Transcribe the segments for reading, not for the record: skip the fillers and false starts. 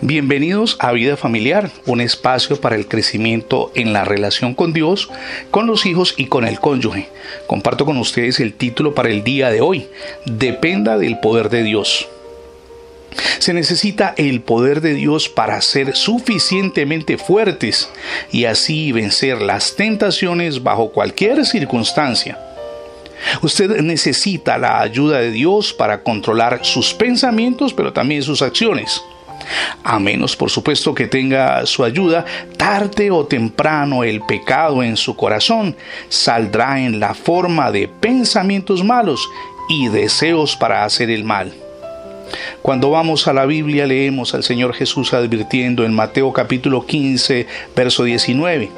Bienvenidos a Vida Familiar, un espacio para el crecimiento en la relación con Dios, con los hijos y con el cónyuge. Comparto con ustedes el título para el día de hoy: Dependa del poder de Dios. Se necesita el poder de Dios para ser suficientemente fuertes y así vencer las tentaciones bajo cualquier circunstancia. Usted necesita la ayuda de Dios para controlar sus pensamientos, pero también sus acciones. A menos, por supuesto, que tenga su ayuda, tarde o temprano el pecado en su corazón saldrá en la forma de pensamientos malos y deseos para hacer el mal. Cuando vamos a la Biblia, leemos al Señor Jesús advirtiendo en Mateo capítulo 15, verso 19: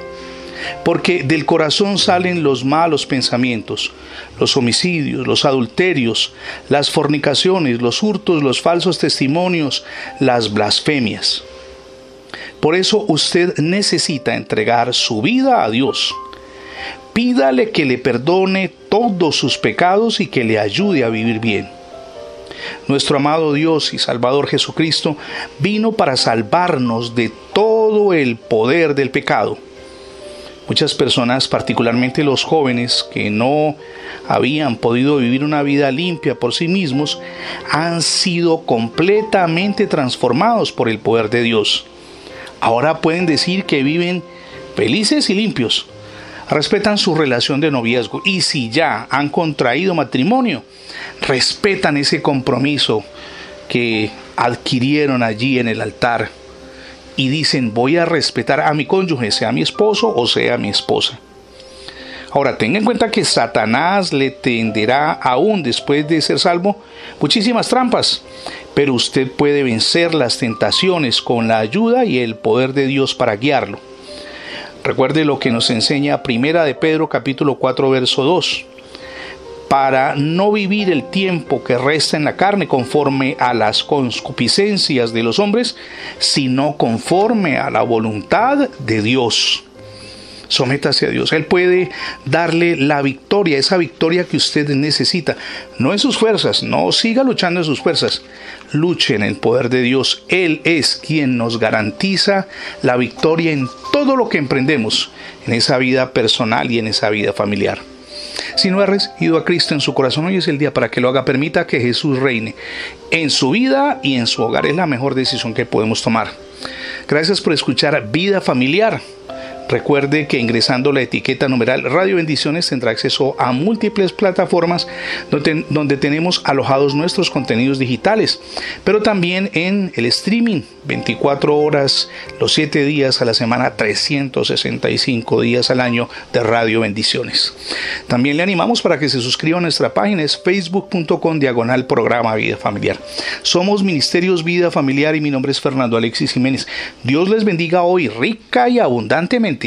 porque del corazón salen los malos pensamientos, los homicidios, los adulterios, las fornicaciones, los hurtos, los falsos testimonios, las blasfemias. Por eso usted necesita entregar su vida a Dios. Pídale que le perdone todos sus pecados y que le ayude a vivir bien. Nuestro amado Dios y Salvador Jesucristo vino para salvarnos de todo el poder del pecado. Muchas personas, particularmente los jóvenes que no habían podido vivir una vida limpia por sí mismos, han sido completamente transformados por el poder de Dios. Ahora pueden decir que viven felices y limpios, respetan su relación de noviazgo y si ya han contraído matrimonio, respetan ese compromiso que adquirieron allí en el altar. Y dicen: voy a respetar a mi cónyuge, sea mi esposo o sea mi esposa. Ahora, tenga en cuenta que Satanás le tenderá, aún después de ser salvo, muchísimas trampas. Pero usted puede vencer las tentaciones con la ayuda y el poder de Dios para guiarlo. Recuerde lo que nos enseña Primera de Pedro capítulo 4, verso 2. Para no vivir el tiempo que resta en la carne conforme a las concupiscencias de los hombres, sino conforme a la voluntad de Dios. Sométase a Dios. Él puede darle la victoria, esa victoria que usted necesita. No en sus fuerzas, no siga luchando en sus fuerzas. Luche en el poder de Dios. Él es quien nos garantiza la victoria en todo lo que emprendemos, en esa vida personal y en esa vida familiar. Si no ha recibido a Cristo en su corazón, hoy es el día para que lo haga. Permita que Jesús reine en su vida y en su hogar. Es la mejor decisión que podemos tomar. Gracias por escuchar Vida Familiar. Recuerde que ingresando la etiqueta numeral Radio Bendiciones tendrá acceso a múltiples plataformas donde tenemos alojados nuestros contenidos digitales, pero también en el streaming 24 horas, los 7 días a la semana, 365 días al año de Radio Bendiciones. También le animamos para que se suscriba a nuestra página, es facebook.com/programa Vida Familiar. Somos Ministerios Vida Familiar y mi nombre es Fernando Alexis Jiménez. Dios les bendiga hoy rica y abundantemente.